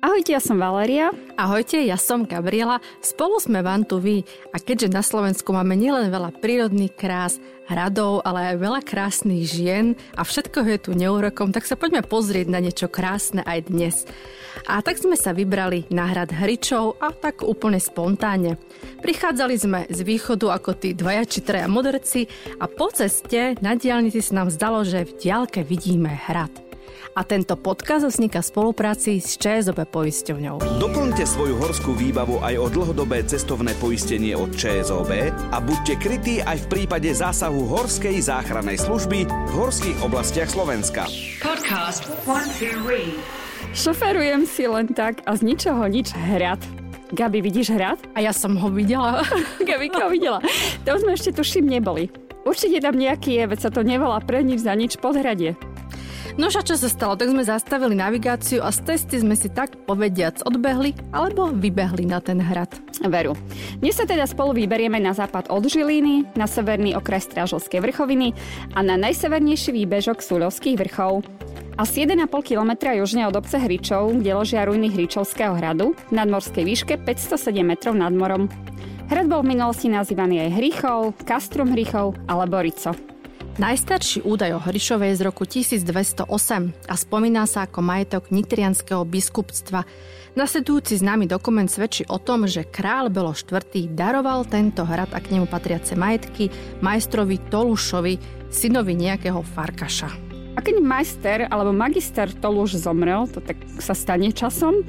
Ahojte, ja som Valeria. Ahojte, ja som Gabriela. Spolu sme v Antuví a keďže na Slovensku máme nielen veľa prírodných krás, hradov, ale aj veľa krásnych žien a všetko je tu neúrokom, tak sa poďme pozrieť na niečo krásne aj dnes. A tak sme sa vybrali na hrad Hričov a tak úplne spontánne. Prichádzali sme z východu ako tí dvaja či traja modrci a po ceste na diaľnici sa nám zdalo, že v diaľke vidíme hrad. A tento podcast vzniká v spolupráci s ČSOB poisťovňou. Doplňte svoju horskú výbavu aj o dlhodobé cestovné poistenie od ČSOB a buďte krytí aj v prípade zásahu Horskej záchrannej služby v horských oblastiach Slovenska. Podcast 123. Šoferujem si len tak a z ničoho nič hrad. Gabi, vidíš hrad? A ja som ho videla. Gabika ho videla. To sme ešte tuším neboli. Určite tam nejaký je, veď sa to nevolá pre nič za nič podhradie. No a čo sa stalo? Tak sme zastavili navigáciu a z cesty sme si tak povediac odbehli alebo vybehli na ten hrad. Veru. Dnes sa teda spolu vyberieme na západ od Žiliny, na severný okraj Strážovskej vrchoviny a na najsevernejší výbežok Súľovských vrchov. Asi 1,5 kilometra južne od obce Hričov, kde ložia ruiny Hričovského hradu, v nadmorskej výške 507 metrov nad morom. Hrad bol v minulosti nazývaný aj Hrichov, Kastrum Hrichov alebo Rico. Najstarší údaj o Hričove je z roku 1208 a spomína sa ako majetok Nitrianského biskupstva. Nasledujúci známy dokument svedčí o tom, že kráľ Belo IV daroval tento hrad a k nemu patriace majetky majstrovi Tolušovi, synovi nejakého Farkaša. A keď majster alebo magister Toluš zomrel, to tak sa stane časom,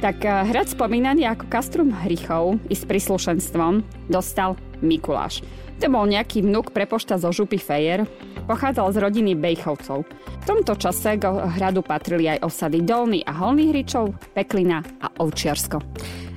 tak hrad spomínaný ako Kastrum Hrichov i s príslušenstvom dostal Mikuláš. To bol nejaký vnuk prepošta zo župy Fejer, pochádzal z rodiny Bejchovcov. V tomto čase k hradu patrili aj osady Dolný a Holný hričov, Peklina a Ovčiarsko.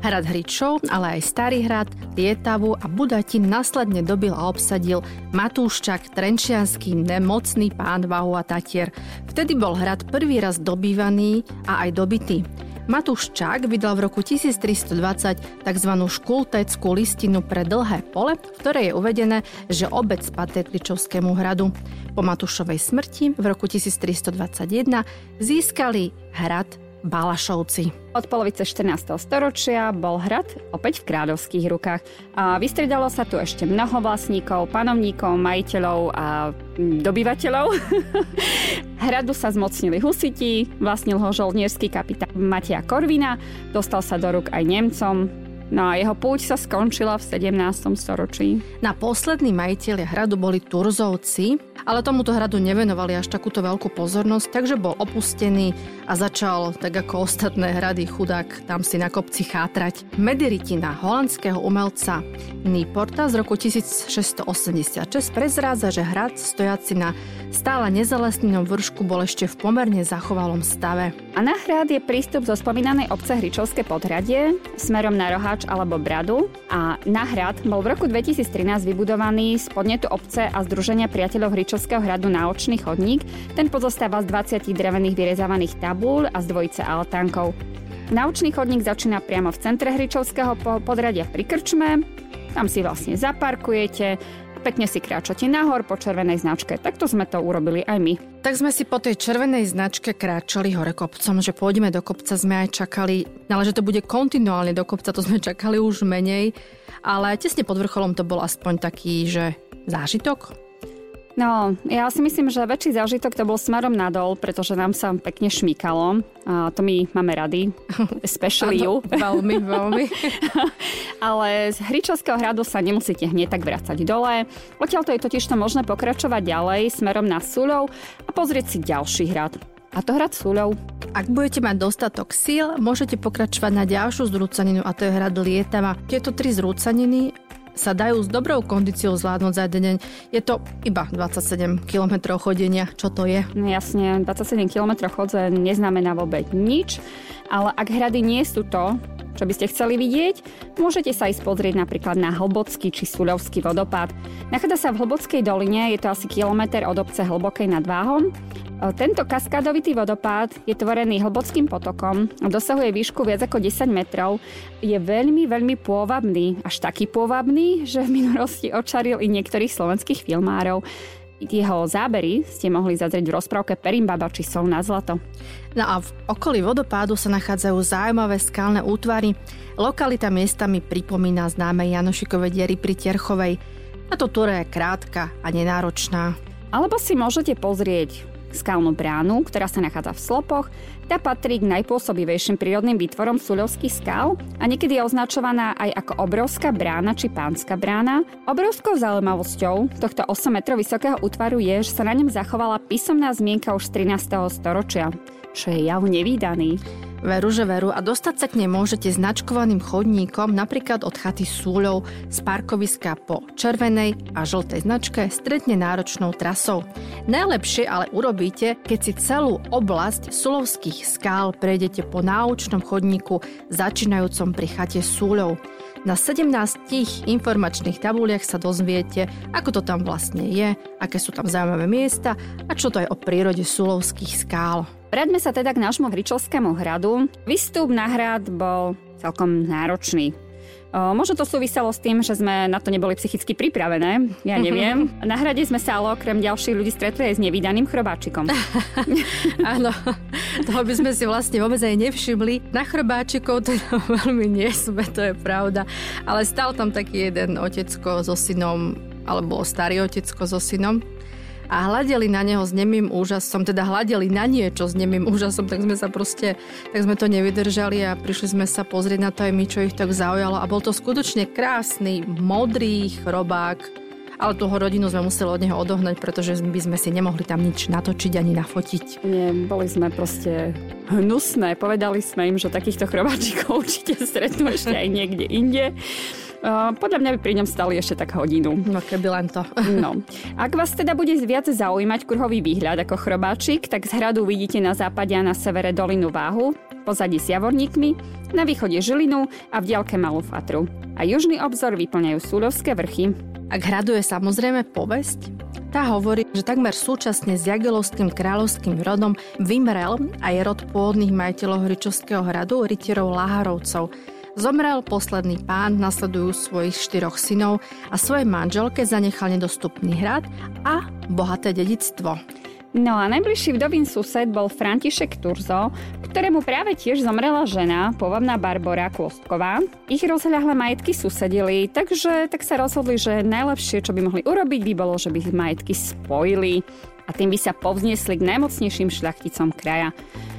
Hrad Hričov, ale aj Starý hrad, Lietavu a Budatin následne dobil a obsadil Matúš Čák Trenčiansky, nemocný pán Vahu a Tatier. Vtedy bol hrad prvý raz dobývaný a aj dobitý. Matúš Čák vydal v roku 1320 tzv. Škultécku listinu pre dlhé pole, v ktorej je uvedené, že obec patrí Hričovskému hradu. Po Matúšovej smrti v roku 1321 získali hrad Balašovci. Od polovice 14. storočia bol hrad opäť v kráľovských rukách a vystriedalo sa tu ešte mnoho vlastníkov, panovníkov, majiteľov a dobyvateľov. Hradu sa zmocnili husiti, vlastnil ho žoldniersky kapitán Mateja Korvina, dostal sa do ruk aj Nemcom. No a jeho púť sa skončila v 17. storočí. Na poslední majiteľia hradu boli Turzovci, ale tomuto hradu nevenovali až takúto veľkú pozornosť, takže bol opustený a začal, tak ako ostatné hrady, chudák tam si na kopci chátrať. Mediritina holandského umelca Nýporta z roku 1686 prezrádza, že hrad stojaci na stále nezalesnenom vršku bol ešte v pomerne zachovalom stave. A na hrad je prístup zo spomínanej obce Hričovské podhradie smerom na Roháč alebo Bradu a na hrad bol v roku 2013 vybudovaný z podnetu obce a Združenia priateľov Hričovského hradu náočný chodník. Ten pozostáva z 20 drevených vyrezávaných tabúľ a z dvojice altánkov. Náočný chodník začína priamo v centre Hričovského podradia pri krčme. Tam si vlastne zaparkujete, pekne si kráčate nahor po červenej značke. Takto sme to urobili aj my. Tak sme si po tej červenej značke kráčali hore kopcom, že pôjdeme do kopca, sme aj čakali, ale že to bude kontinuálne do kopca, to sme čakali už menej, ale tesne pod vrcholom to bol aspoň taký, že zážitok. No, ja si myslím, že väčší zážitok to bol smerom nadol, pretože nám sa pekne šmykalo. A to my máme rady. Especially you. Veľmi, veľmi. Ale z Hričovského hradu sa nemusíte hneď tak vracať dole. Odtiaľto je totiž to možné pokračovať ďalej smerom na Súľov a pozrieť si ďalší hrad. A to hrad Súľov. Ak budete mať dostatok síl, môžete pokračovať na ďalšiu zrúcaninu a to je hrad Lietava. Tieto tri zrúcaniny sa dajú s dobrou kondíciou zvládnuť za jeden deň. Je to iba 27 km chodenia. Čo to je? Jasne, 27 km chodze neznamená vôbec nič, ale ak hrady nie sú to, čo by ste chceli vidieť, môžete sa ísť pozrieť napríklad na Hlbocký či Súľovský vodopád. Nachádza sa v Hlbockej doline, je to asi kilometer od obce Hlbokej nad Váhom. Tento kaskadovitý vodopád je tvorený Hlbockým potokom, dosahuje výšku viac ako 10 metrov, je veľmi, veľmi pôvabný, až taký pôvabný, že v minulosti očaril i niektorých slovenských filmárov. Jeho zábery ste mohli zazrieť v rozprávke Perimbaba či sol na zlato. No a v okolí vodopádu sa nachádzajú zaujímavé skalné útvary. Lokalita miestami pripomína známe Janošikove diery pri Terchovej. Táto túra je krátka a nenáročná. Alebo si môžete pozrieť skalnú bránu, ktorá sa nachádza v Slopoch. Tá patrí k najpôsobivejším prírodným výtvorom Súľovských skál a niekedy je označovaná aj ako Obrovská brána či Pánska brána. Obrovskou zaujímavosťou tohto 8 metrov vysokého útvaru je, že sa na ňom zachovala písomná zmienka už z 13. storočia, čo je jav nevídaný. Veru, že veru, a dostať sa k nej môžete značkovaným chodníkom napríklad od chaty Súľov z parkoviska po červenej a žltej značke stredne náročnou trasou. Najlepšie ale urobíte, keď si celú oblasť Súľovských skál prejdete po náučnom chodníku začínajúcom pri chate Súľov. Na 17 informačných tabuliach sa dozviete, ako to tam vlastne je, aké sú tam zaujímavé miesta a čo to je o prírode Súľovských skál. Vráťme sa teda k nášmu Hričovskému hradu. Výstup na hrad bol celkom náročný. Možno to súviselo s tým, že sme na to neboli psychicky pripravené. Ja neviem. Na hrade sme sa ale okrem ďalších ľudí stretli aj s nevídaným chrobáčikom. Áno, toho by sme si vlastne vôbec aj nevšimli. Na chrobáčikov to veľmi nie sme, to je pravda. Ale stál tam taký jeden otecko so synom, alebo starý otecko so synom. A hľadeli na neho s nemým úžasom, teda hľadeli na niečo s nemým úžasom, tak sme to nevydržali a prišli sme sa pozrieť na to aj my, čo ich tak zaujalo. A bol to skutočne krásny, modrý chrobák, ale tú rodinu sme museli od neho odohnať, pretože by sme si nemohli tam nič natočiť ani nafotiť. Nie, boli sme proste hnusné. Povedali sme im, že takýchto chrobáčikov určite stretnú ešte aj niekde inde. Podľa mňa by pri ňom stali ešte tak hodinu. No keby len to. No. Ak vás teda bude viac zaujímať kruhový výhľad ako chrobáčik, tak z hradu vidíte na západe a na severe dolinu Váhu, pozadie s javorníkmi, na východe Žilinu a v diaľke Malú Fatru. A južný obzor vyplňajú Súľovské vrchy. Ak hradu je samozrejme povesť, tá hovorí, že takmer súčasne s Jagelovským kráľovským rodom vymrel aj rod pôvodných majiteľov Hričovského hradu, rytierov Láharovcov. Zomrel posledný pán, nasledujú svojich 4 synov a svojej manželke zanechal nedostupný hrad a bohaté dedičstvo. No a najbližší vdovin sused bol František Turzov, ktorému práve tiež zomrela žena, povabná Barbora Kôstková. Ich rozhľahlé majetky susedili, takže tak sa rozhodli, že najlepšie, čo by mohli urobiť, by bolo, že by ich majetky spojili a tým by sa povznesli k najmocnejším šľachticom kraja.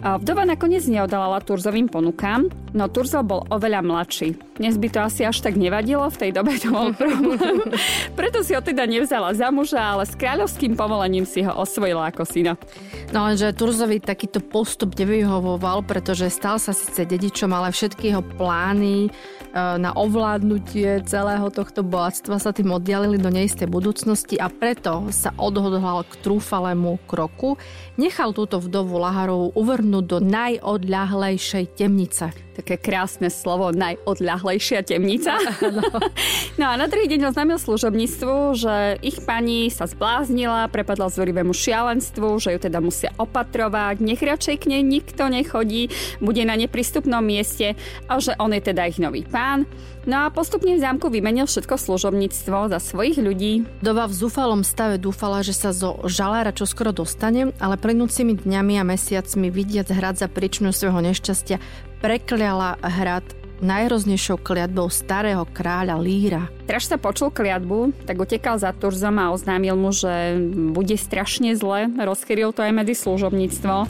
Vdova nakoniec neodolala Turzovým ponukám, no Turzov bol oveľa mladší. Dnes by to asi až tak nevadilo, v tej dobe to bol problém. Preto si ho teda nevzala za muža, ale s kráľovským povolením si ho osvojila ako syna. No lenže Turzovi takýto postup nevyhovoval, pretože stal sa síce dedičom, ale všetky jeho plány na ovládnutie celého tohto bohatstva sa tým oddialili do neistej budúcnosti a preto sa odhodlal k trúfalému kroku. Nechal túto vdovu Láharovú uvrhnúť do najodľahlejšej temnice. Také krásne slovo, najodľahlejšia temnica. No a na druhý deň oznámil služobníctvu, že ich pani sa zbláznila, prepadla zvorivému šialenstvu, že ju teda musia opatrovať, nech radšej k nej nikto nechodí, bude na neprístupnom mieste a že on je teda ich nový pán. No a postupne v zámku vymenil všetko služobníctvo za svojich ľudí. Dova v zúfalom stave dúfala, že sa zo žalára čoskoro dostane, ale plynúcimi dňami a mesiacmi vidiac hrad za príčinu svojho nešťastia prekliala hrad najhroznejšou kliatbou starého kráľa Líra. Strašca počul kliatbu, tak utekal za Turzom a oznámil mu, že bude strašne zle, rozchyril to aj medzi služobníctvo.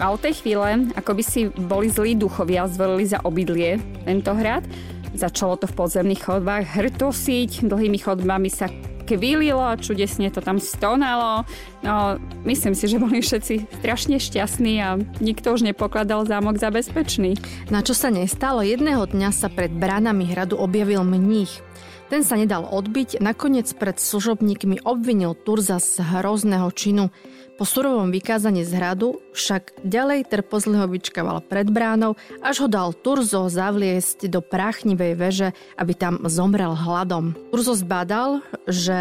A od tej chvíle, ako by si boli zlí duchovia zvolili za obydlie tento hrad, začalo to v podzemných chodbách hrtosiť, dlhými chodbami sa kvílilo, čudesne to tam stonalo. No, myslím si, že boli všetci strašne šťastní a nikto už nepokladal zámok za bezpečný. Na čo sa nestalo, jedného dňa sa pred bránami hradu objavil mních. Ten sa nedal odbiť, nakoniec pred služobníkmi obvinil Turza z hrozného činu. Po surovom vykázaní z hradu však ďalej trpozliho vyčkával pred bránou, až ho dal Turzo zavliesť do práchnivej veže, aby tam zomrel hladom. Turzo zbadal, že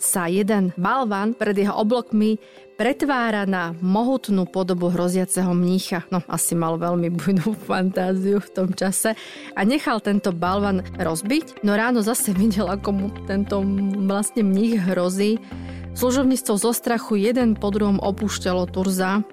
sa jeden balvan pred jeho oblokmi pretvára na mohutnú podobu hroziaceho mnícha. No, asi mal veľmi bujnú fantáziu v tom čase a nechal tento balvan rozbiť. No ráno zase videl, ako mu tento vlastne mních hrozí. Služobníctvo zo strachu jeden po druhom opúšťalo Turza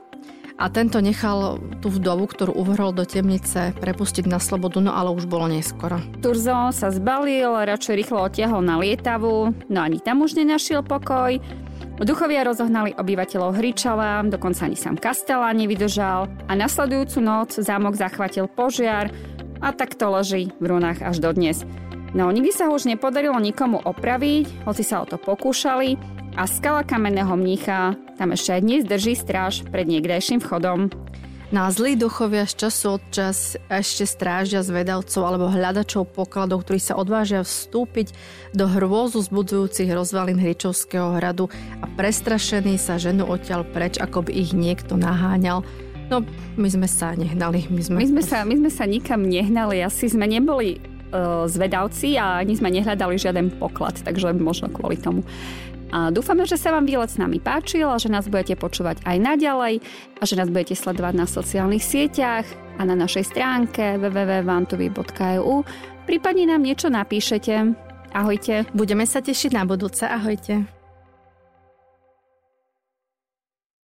a tento nechal tú vdovu, ktorú uvrhol do temnice, prepustiť na slobodu, no ale už bolo neskoro. Turzo sa zbalil, radšej rýchlo odtiahol na Lietavu, no ani tam už nenašiel pokoj. Duchovia rozohnali obyvateľov Hričova, dokonca ani sám Kastela nevydržal a nasledujúcu noc zámok zachvatil požiar a tak to leží v runách až dodnes. No nikdy sa ho už nepodarilo nikomu opraviť, hoci sa o to pokúšali a skala kamenného mnícha tam ešte aj dnes drží stráž pred niekdejším vchodom. Na zlí duchovia z času od čas ešte strážia zvedavcov alebo hľadačov pokladov, ktorí sa odvážia vstúpiť do hrôzu zbudzujúcich rozvalín Hričovského hradu a prestrašení sa ženú odtiaľ preč, ako by ich niekto naháňal. No, my sme sa nehnali. My sme sa nikam nehnali. Asi sme neboli zvedavci a ani sme nehľadali žiaden poklad, takže možno kvôli tomu. A dúfame, že sa vám výlet s nami páčil a že nás budete počúvať aj naďalej a že nás budete sledovať na sociálnych sieťach a na našej stránke www.vantuvi.eu. Prípadne nám niečo napíšete. Ahojte. Budeme sa tešiť na budúce. Ahojte.